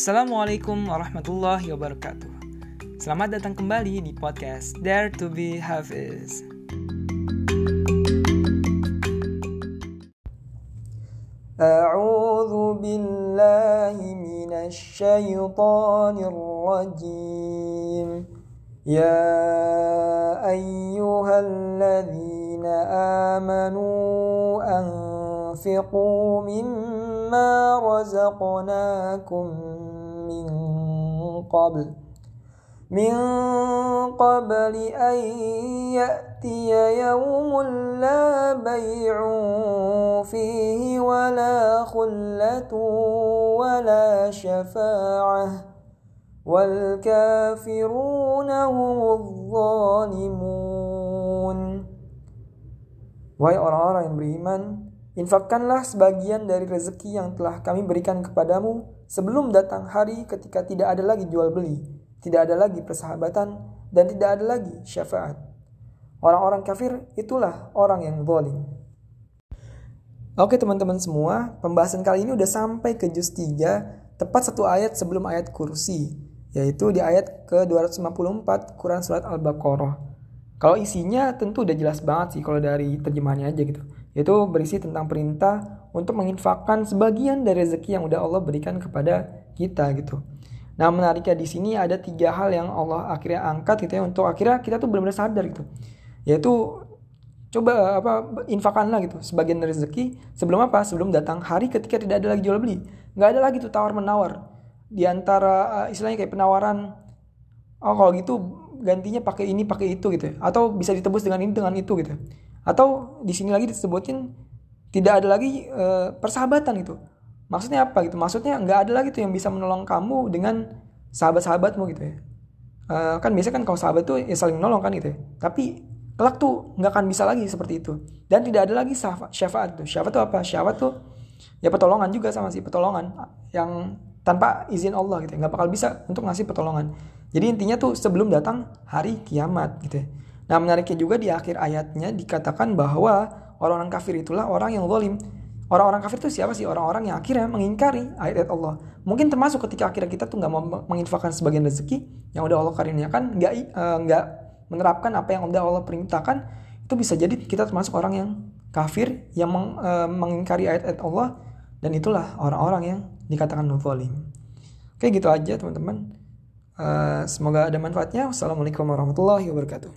Assalamualaikum warahmatullahi wabarakatuh. Selamat datang kembali di podcast Dare to be Hafiz. A'udzu billahi minasy syaithanir rajim. Ya ayyuhalladzina amanu anfiqu mimma razaqnakum من قبل أن يأتي يوم لا بيع فيه ولا خلة ولا شفاعة والكافرون هم الظالمون. Wahai orang-orang yang beriman, infakkanlah sebagian dari rezeki yang telah kami berikan kepadamu sebelum datang hari ketika tidak ada lagi jual beli, tidak ada lagi persahabatan, dan tidak ada lagi syafaat. Orang-orang kafir itulah orang yang zalim. Oke teman-teman semua, pembahasan kali ini udah sampai ke juz 3, tepat satu ayat sebelum ayat kursi, yaitu di ayat ke-254 Quran Surat Al-Baqarah. Kalau isinya tentu udah jelas banget sih kalau dari terjemahannya aja gitu. Yaitu berisi tentang perintah untuk menginfakkan sebagian dari rezeki yang udah Allah berikan kepada kita gitu. Nah menariknya di sini ada 3 hal yang Allah akhirnya angkat gitu ya, untuk akhirnya kita tuh benar-benar sadar gitu. Yaitu infakanlah gitu sebagian dari rezeki sebelum apa? Sebelum datang hari ketika tidak ada lagi jual beli. Nggak ada lagi tuh tawar menawar. Di antara istilahnya kayak penawaran, oh kalau gitu gantinya pakai ini pakai itu gitu ya. Atau bisa ditebus dengan ini dengan itu gitu. Atau di sini lagi disebutin tidak ada lagi persahabatan gitu. Maksudnya apa gitu? Maksudnya nggak ada lagi tuh yang bisa menolong kamu dengan sahabat-sahabatmu gitu ya. Kan biasanya kan kalau sahabat tuh ya saling menolong kan gitu ya. Tapi kelak tuh nggak akan bisa lagi seperti itu. Dan tidak ada lagi syafaat tuh. Syafaat tuh apa? Syafaat tuh ya pertolongan juga sama sih, pertolongan yang tanpa izin Allah gitu ya. Nggak bakal bisa untuk ngasih pertolongan. Jadi intinya tuh sebelum datang hari kiamat gitu ya. Nah menariknya juga di akhir ayatnya dikatakan bahwa orang-orang kafir itulah orang yang zalim. Orang-orang kafir itu siapa sih? Orang-orang yang akhirnya mengingkari ayat-ayat Allah. Mungkin termasuk ketika akhirnya kita tuh gak mau menginfakkan sebagian rezeki yang udah Allah karuniakan, gak menerapkan apa yang udah Allah perintahkan, itu bisa jadi kita termasuk orang yang kafir yang mengingkari ayat-ayat Allah, dan itulah orang-orang yang dikatakan zalim. Oke gitu aja teman-teman. Semoga ada manfaatnya. Wassalamualaikum warahmatullahi wabarakatuh.